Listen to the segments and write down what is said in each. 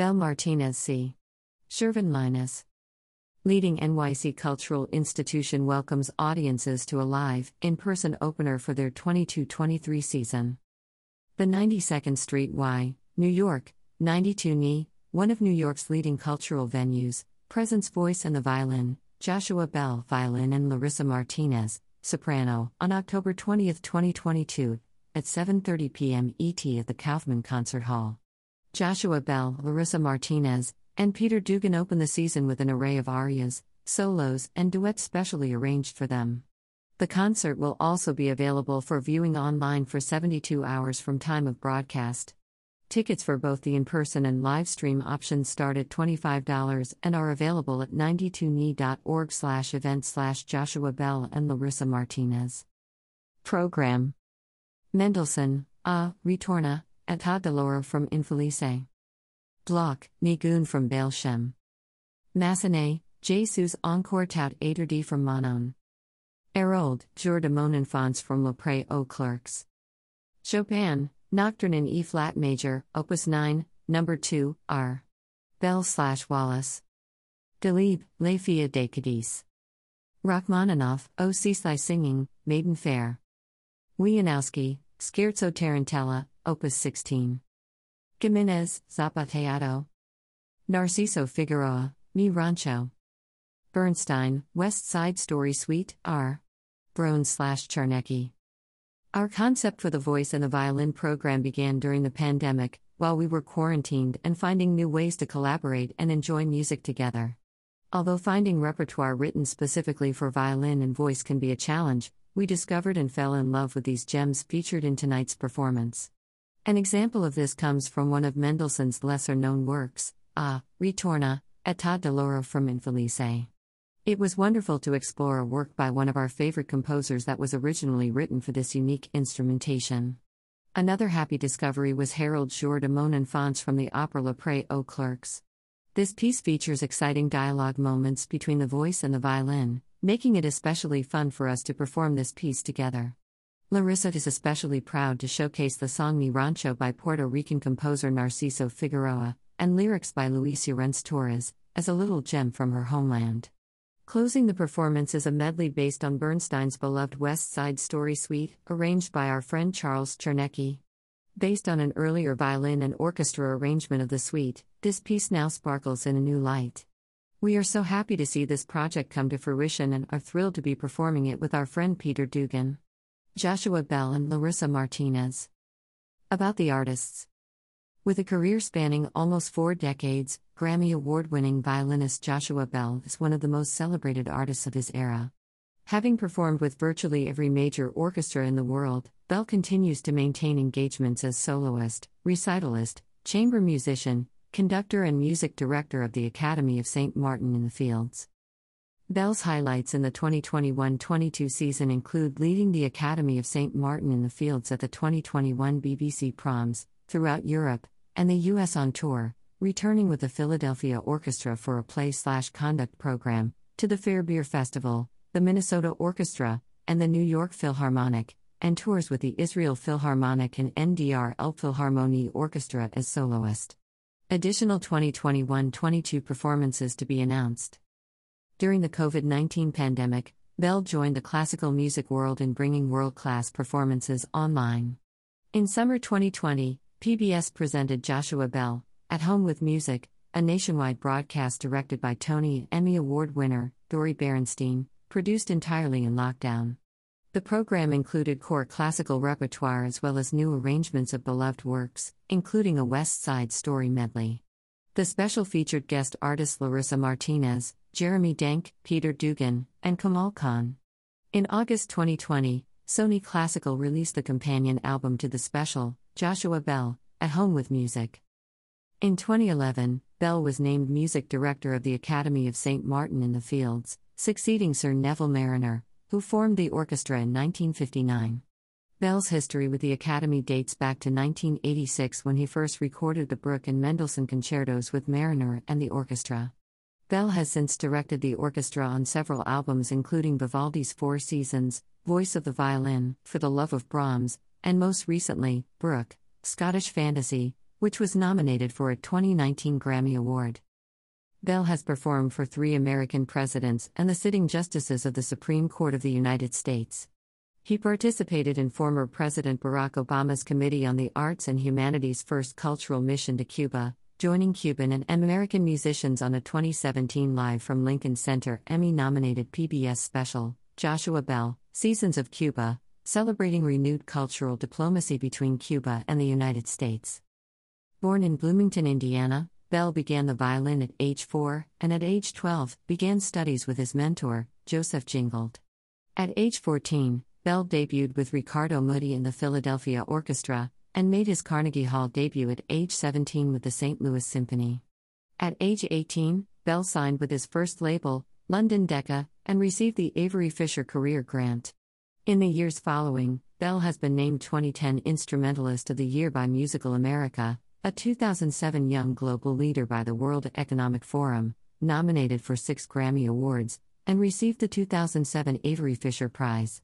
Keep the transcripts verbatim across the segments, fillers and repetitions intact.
Bell Martinez C. Shervin Linus. Leading N Y C cultural institution welcomes audiences to a live, in-person opener for their twenty-two twenty-three season. The ninety-second Street Y, New York, ninety-two N Y, one of New York's leading cultural venues, presents voice and the violin, Joshua Bell violin and Larissa Martinez, soprano, on October twentieth, twenty twenty-two, at seven thirty p m E T at the Kaufman Concert Hall. Joshua Bell, Larissa Martinez, and Peter Dugan open the season with an array of arias, solos, and duets specially arranged for them. The concert will also be available for viewing online for seventy-two hours from time of broadcast. Tickets for both the in-person and live stream options start at twenty-five dollars and are available at ninety-two N Y dot org slash event slash Joshua Bell and Larissa Martinez. Program: Mendelssohn, A, Ritorna, Etat Delora from Infelice. Bloch, Nigun from Baal Shem. Massenet, Jésus Encore tout Aiderdi from Manon. Herold, Jour de Mon Enfance from Le Pré aux Clerks. Chopin, Nocturne in E flat major, Opus nine, number two, R. Bell slash Wallace. Delibes, Les Filles de Cadiz. Rachmaninoff, O Cease Thy Singing, Maiden Fair. Wieniawski, Scherzo Tarantella, Opus sixteen. Jimenez, Zapateado. Narciso Figueroa, Mi Rancho. Bernstein, West Side Story Suite, R. Brone slash Czarnecki. Our concept for the voice and the violin program began during the pandemic, while we were quarantined and finding new ways to collaborate and enjoy music together. Although finding repertoire written specifically for violin and voice can be a challenge, we discovered and fell in love with these gems featured in tonight's performance. An example of this comes from one of Mendelssohn's lesser-known works, A, Ritorna, Etat Delora from Infelice. It was wonderful to explore a work by one of our favorite composers that was originally written for this unique instrumentation. Another happy discovery was Herold Jour de Mon Enfance from the opera Le Pré aux Clerks. This piece features exciting dialogue moments between the voice and the violin, making it especially fun for us to perform this piece together. Larissa is especially proud to showcase the song Mi Rancho by Puerto Rican composer Narciso Figueroa, and lyrics by Luis Llorens Torres, as a little gem from her homeland. Closing the performance is a medley based on Bernstein's beloved West Side Story Suite, arranged by our friend Charles Czarnecki. Based on an earlier violin and orchestra arrangement of the suite, this piece now sparkles in a new light. We are so happy to see this project come to fruition and are thrilled to be performing it with our friend Peter Dugan. Joshua Bell and Larissa Martinez. About the artists. With a career spanning almost four decades, Grammy Award-winning violinist Joshua Bell is one of the most celebrated artists of his era. Having performed with virtually every major orchestra in the world, Bell continues to maintain engagements as soloist, recitalist, chamber musician, conductor and music director of the Academy of Saint Martin in the Fields. Bell's highlights in the twenty twenty-one twenty-two season include leading the Academy of Saint Martin in the Fields at the twenty twenty-one B B C Proms, throughout Europe, and the U S on tour, returning with the Philadelphia Orchestra for a play-slash-conduct program, to the Fairbeer Festival, the Minnesota Orchestra, and the New York Philharmonic, and tours with the Israel Philharmonic and N D R Elbphilharmonie Orchestra as soloist. Additional twenty twenty-one twenty-two performances to be announced. During the COVID nineteen pandemic, Bell joined the classical music world in bringing world-class performances online. In summer twenty twenty, P B S presented Joshua Bell, At Home with Music, a nationwide broadcast directed by Tony and Emmy Award winner, Dory Berenstein, produced entirely in lockdown. The program included core classical repertoire as well as new arrangements of beloved works, including a West Side Story medley. The special featured guest artists Larissa Martinez, Jeremy Denk, Peter Dugan, and Kamal Khan. In August twenty twenty, Sony Classical released the companion album to the special, Joshua Bell, At Home with Music. In twenty eleven, Bell was named music director of the Academy of Saint Martin in the Fields, succeeding Sir Neville Marriner, who formed the orchestra in nineteen fifty-nine. Bell's history with the Academy dates back to nineteen eighty-six when he first recorded the Bruch and Mendelssohn concertos with Marriner and the orchestra. Bell has since directed the orchestra on several albums including Vivaldi's Four Seasons, Voice of the Violin, For the Love of Brahms, and most recently, Bruch, Scottish Fantasy, which was nominated for a twenty nineteen Grammy Award. Bell has performed for three American presidents and the sitting justices of the Supreme Court of the United States. He participated in former President Barack Obama's Committee on the Arts and Humanities' first cultural mission to Cuba, joining Cuban and American musicians on a twenty seventeen Live from Lincoln Center Emmy-nominated P B S special, Joshua Bell, Seasons of Cuba, celebrating renewed cultural diplomacy between Cuba and the United States. Born in Bloomington, Indiana, Bell began the violin at age four, and at age twelve, began studies with his mentor, Joseph Gingold. At age fourteen, Bell debuted with Ricardo Muti in the Philadelphia Orchestra, and made his Carnegie Hall debut at age seventeen with the Saint Louis Symphony. At age eighteen, Bell signed with his first label, London Decca, and received the Avery Fisher Career Grant. In the years following, Bell has been named twenty ten Instrumentalist of the Year by Musical America, a two thousand seven Young Global Leader by the World Economic Forum, nominated for six Grammy Awards, and received the two thousand seven Avery Fisher Prize.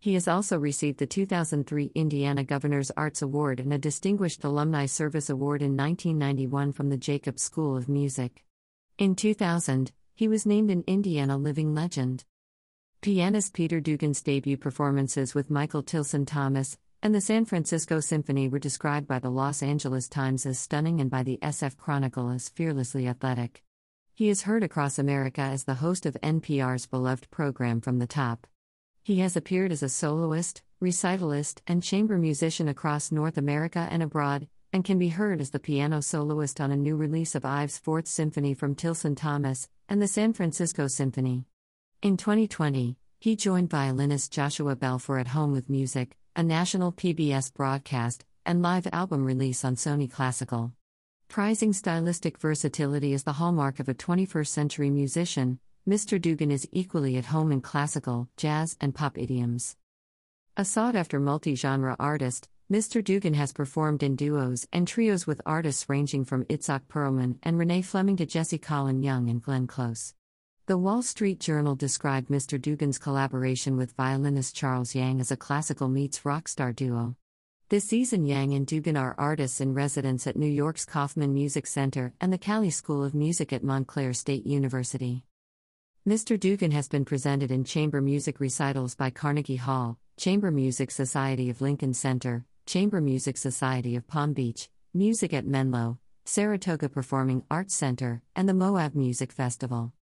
He has also received the two thousand three Indiana Governor's Arts Award and a Distinguished Alumni Service Award in nineteen ninety-one from the Jacobs School of Music. In two thousand, he was named an Indiana Living Legend. Pianist Peter Dugan's debut performances with Michael Tilson Thomas and the San Francisco Symphony were described by the Los Angeles Times as stunning and by the S F Chronicle as fearlessly athletic. He is heard across America as the host of N P R's beloved program From the Top. He has appeared as a soloist, recitalist, and chamber musician across North America and abroad, and can be heard as the piano soloist on a new release of Ives' Fourth Symphony from Tilson Thomas and the San Francisco Symphony. In twenty twenty, he joined violinist Joshua Bell for At Home with Music, a national P B S broadcast, and live album release on Sony Classical. Prizing stylistic versatility as the hallmark of a twenty-first century musician, Mister Dugan is equally at home in classical, jazz, and pop idioms. A sought-after multi-genre artist, Mister Dugan has performed in duos and trios with artists ranging from Itzhak Perlman and Renee Fleming to Jesse Colin Young and Glenn Close. The Wall Street Journal described Mister Dugan's collaboration with violinist Charles Yang as a classical meets rock star duo. This season, Yang and Dugan are artists in residence at New York's Kaufman Music Center and the Cali School of Music at Montclair State University. Mister Dugan has been presented in chamber music recitals by Carnegie Hall, Chamber Music Society of Lincoln Center, Chamber Music Society of Palm Beach, Music at Menlo, Saratoga Performing Arts Center, and the Moab Music Festival.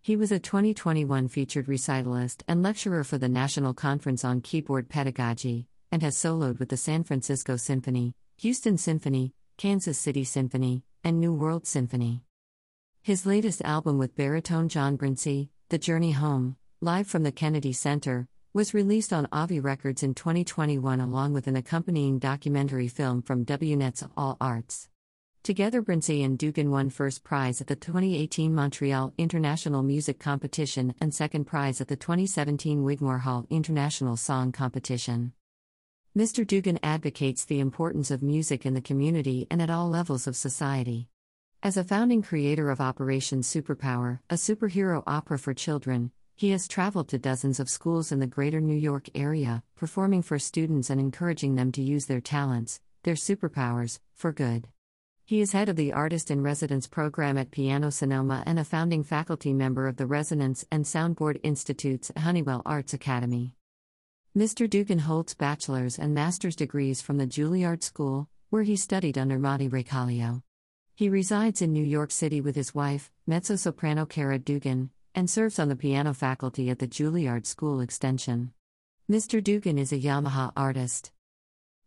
He was a twenty twenty-one featured recitalist and lecturer for the National Conference on Keyboard Pedagogy, and has soloed with the San Francisco Symphony, Houston Symphony, Kansas City Symphony, and New World Symphony. His latest album with baritone John Brincy, The Journey Home, live from the Kennedy Center, was released on Avi Records in twenty twenty-one along with an accompanying documentary film from W N E T's All Arts. Together, Brincy and Dugan won first prize at the twenty eighteen Montreal International Music Competition and second prize at the twenty seventeen Wigmore Hall International Song Competition. Mister Dugan advocates the importance of music in the community and at all levels of society. As a founding creator of Operation Superpower, a superhero opera for children, he has traveled to dozens of schools in the greater New York area, performing for students and encouraging them to use their talents, their superpowers, for good. He is head of the Artist in Residence program at Piano Sonoma and a founding faculty member of the Resonance and Soundboard Institute's Honeywell Arts Academy. Mister Dugan holds bachelor's and master's degrees from the Juilliard School, where he studied under Matti Recalio. He resides in New York City with his wife, mezzo-soprano Cara Dugan, and serves on the piano faculty at the Juilliard School Extension. Mister Dugan is a Yamaha artist.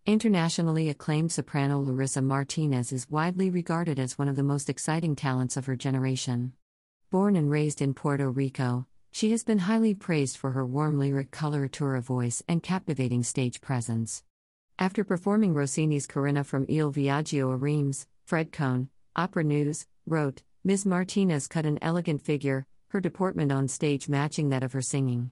Internationally acclaimed soprano Larissa Martinez is widely regarded as one of the most exciting talents of her generation. Born and raised in Puerto Rico, she has been highly praised for her warm lyric coloratura voice and captivating stage presence. After performing Rossini's Corinna from Il Viaggio a Reims, Fred Cohn, Opera News, wrote, Miz Martinez cut an elegant figure, her deportment on stage matching that of her singing.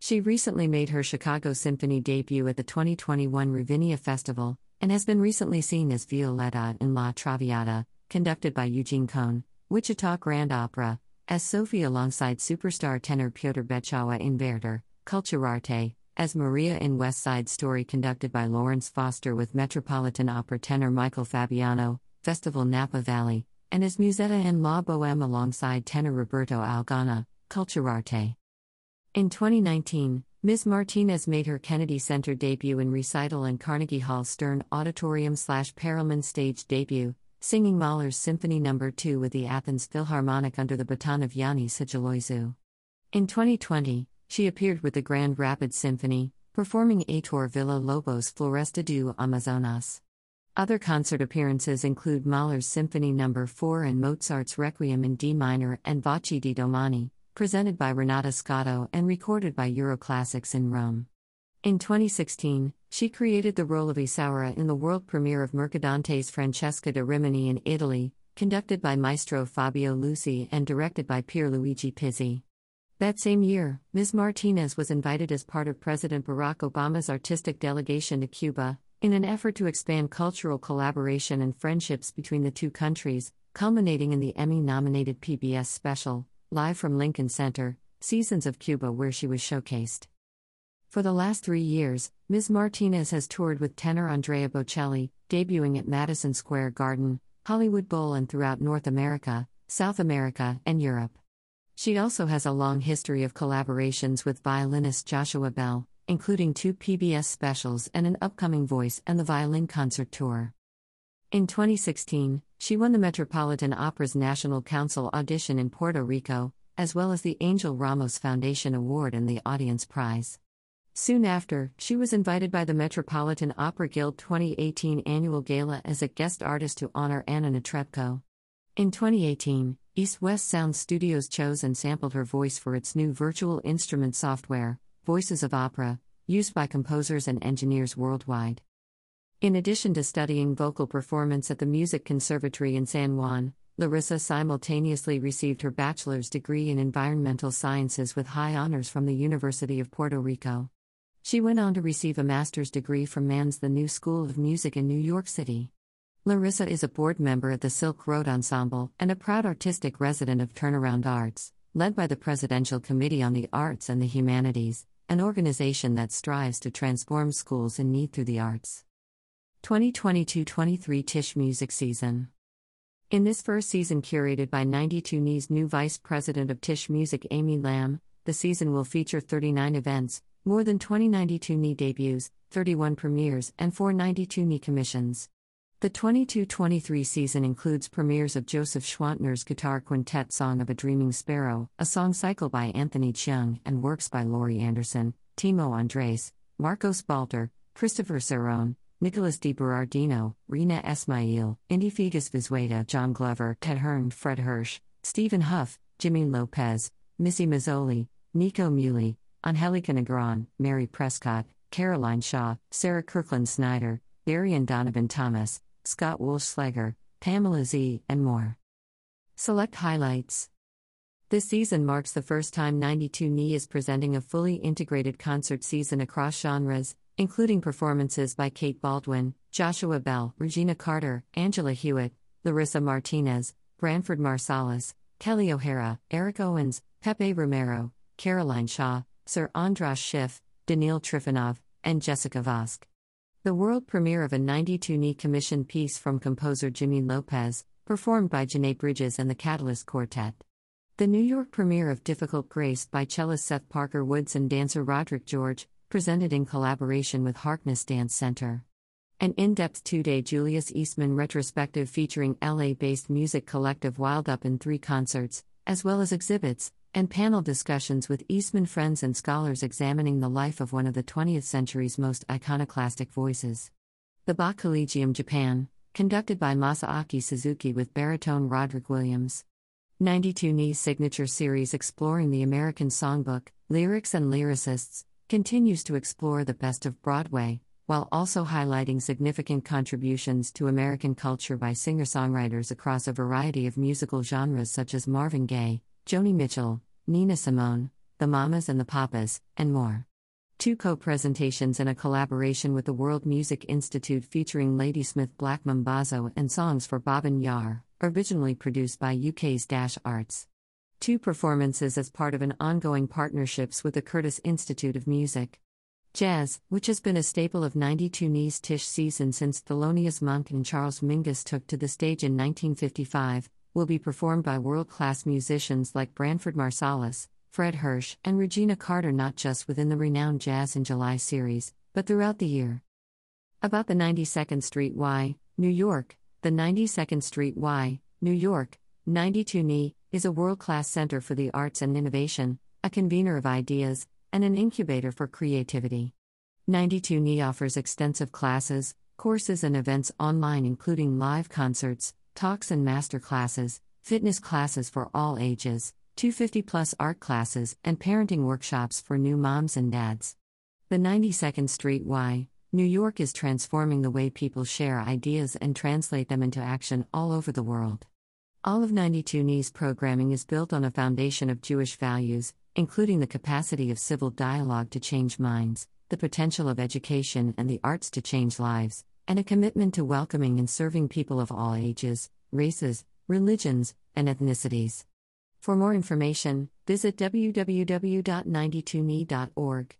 She recently made her Chicago Symphony debut at the twenty twenty-one Ravinia Festival, and has been recently seen as Violetta in La Traviata, conducted by Eugene Cohn, Wichita Grand Opera, as Sophie alongside superstar tenor Piotr Bechawa in Werther, Culturarte, as Maria in West Side Story conducted by Lawrence Foster with Metropolitan Opera tenor Michael Fabiano, Festival Napa Valley, and as Musetta en la Bohème alongside tenor Roberto Algana, Culturarte. In twenty nineteen, Miz Martinez made her Kennedy Center debut in recital and Carnegie Hall Stern Auditorium slash Perelman stage debut, singing Mahler's Symphony Number two with the Athens Philharmonic under the baton of Yanni Sigiloizou. In twenty twenty, she appeared with the Grand Rapids Symphony, performing Heitor Villa-Lobos' Floresta do Amazonas. Other concert appearances include Mahler's Symphony Number four and Mozart's Requiem in D minor and Voci di Domani, presented by Renata Scotto and recorded by Euroclassics in Rome. In twenty sixteen, she created the role of Isaura in the world premiere of Mercadante's Francesca da Rimini in Italy, conducted by Maestro Fabio Luci and directed by Pierluigi Pizzi. That same year, Miz Martinez was invited as part of President Barack Obama's artistic delegation to Cuba, in an effort to expand cultural collaboration and friendships between the two countries, culminating in the Emmy-nominated P B S special, Live from Lincoln Center, Seasons of Cuba, where she was showcased. For the last three years, Miz Martinez has toured with tenor Andrea Bocelli, debuting at Madison Square Garden, Hollywood Bowl and throughout North America, South America, and Europe. She also has a long history of collaborations with violinist Joshua Bell, including two P B S specials and an upcoming Voice and the Violin Concert Tour. In twenty sixteen, she won the Metropolitan Opera's National Council Audition in Puerto Rico, as well as the Angel Ramos Foundation Award and the Audience Prize. Soon after, she was invited by the Metropolitan Opera Guild twenty eighteen Annual Gala as a guest artist to honor Anna Netrebko. In twenty eighteen, East West Sound Studios chose and sampled her voice for its new virtual instrument software, Voices of Opera, used by composers and engineers worldwide. In addition to studying vocal performance at the Music Conservatory in San Juan, Larissa simultaneously received her bachelor's degree in environmental sciences with high honors from the University of Puerto Rico. She went on to receive a master's degree from Man's The New School of Music in New York City. Larissa is a board member at the Silk Road Ensemble and a proud artistic resident of Turnaround Arts, led by the Presidential Committee on the Arts and the Humanities, an organization that strives to transform schools in need through the arts. twenty twenty-two twenty-three Tisch Music Season. In this first season curated by ninety-two N E's new Vice President of Tisch Music Amy Lamb, the season will feature thirty-nine events, more than twenty ninety-two N E debuts, thirty-one premieres and four ninety-two N E commissions. The twenty-two twenty-three season includes premieres of Joseph Schwantner's guitar quintet Song of a Dreaming Sparrow, a song cycle by Anthony Cheung, and works by Laurie Anderson, Timo Andres, Marcos Balter, Christopher Cerrone, Nicholas Di Berardino, Rina Esmail, Indy Figas Vizueta, John Glover, Ted Hearn, Fred Hirsch, Stephen Huff, Jimmy Lopez, Missy Mazzoli, Nico Muley, Angelica Negron, Mary Prescott, Caroline Shaw, Sarah Kirkland Snyder, Darian Donovan Thomas, Scott Wolschlager, Pamela Z, and more. Select highlights. This season marks the first time ninety-two N E is presenting a fully integrated concert season across genres, including performances by Kate Baldwin, Joshua Bell, Regina Carter, Angela Hewitt, Larissa Martinez, Branford Marsalis, Kelly O'Hara, Eric Owens, Pepe Romero, Caroline Shaw, Sir Andras Schiff, Daniil Trifonov, and Jessica Vosk. The world premiere of a ninety-two N E commissioned piece from composer Jimmy Lopez, performed by Janae Bridges and the Catalyst Quartet. The New York premiere of Difficult Grace by cellist Seth Parker Woods and dancer Roderick George, presented in collaboration with Harkness Dance Center. An in-depth two-day Julius Eastman retrospective featuring L A-based music collective Wild Up in three concerts, as well as exhibits, and panel discussions with Eastman friends and scholars examining the life of one of the twentieth century's most iconoclastic voices. The Bach Collegium Japan, conducted by Masaaki Suzuki with baritone Roderick Williams. ninety-two N E's signature series exploring the American songbook, lyrics and lyricists, continues to explore the best of Broadway, while also highlighting significant contributions to American culture by singer-songwriters across a variety of musical genres such as Marvin Gaye, Joni Mitchell, Nina Simone, the Mamas and the Papas, and more. Two co-presentations in a collaboration with the World Music Institute featuring Ladysmith Black Mambazo and songs for Bobbin Yar, originally produced by U K's Dash Arts. Two performances as part of an ongoing partnerships with the Curtis Institute of Music. Jazz, which has been a staple of ninety-two Tisch season since Thelonious Monk and Charles Mingus took to the stage in nineteen fifty-five, will be performed by world-class musicians like Branford Marsalis, Fred Hirsch, and Regina Carter not just within the renowned Jazz in July series, but throughout the year. About the ninety-second Street Y, New York, the ninety-second Street Y, New York, ninety-two is a world-class center for the arts and innovation, a convener of ideas, and an incubator for creativity. ninety-two offers extensive classes, courses and events online including live concerts, talks and master classes, fitness classes for all ages, two hundred fifty plus art classes and parenting workshops for new moms and dads. The ninety-second Street Y, New York is transforming the way people share ideas and translate them into action all over the world. All of ninety-two's programming is built on a foundation of Jewish values, including the capacity of civil dialogue to change minds, the potential of education and the arts to change lives, and a commitment to welcoming and serving people of all ages, races, religions, and ethnicities. For more information, visit w w w dot ninety-two n i dot org.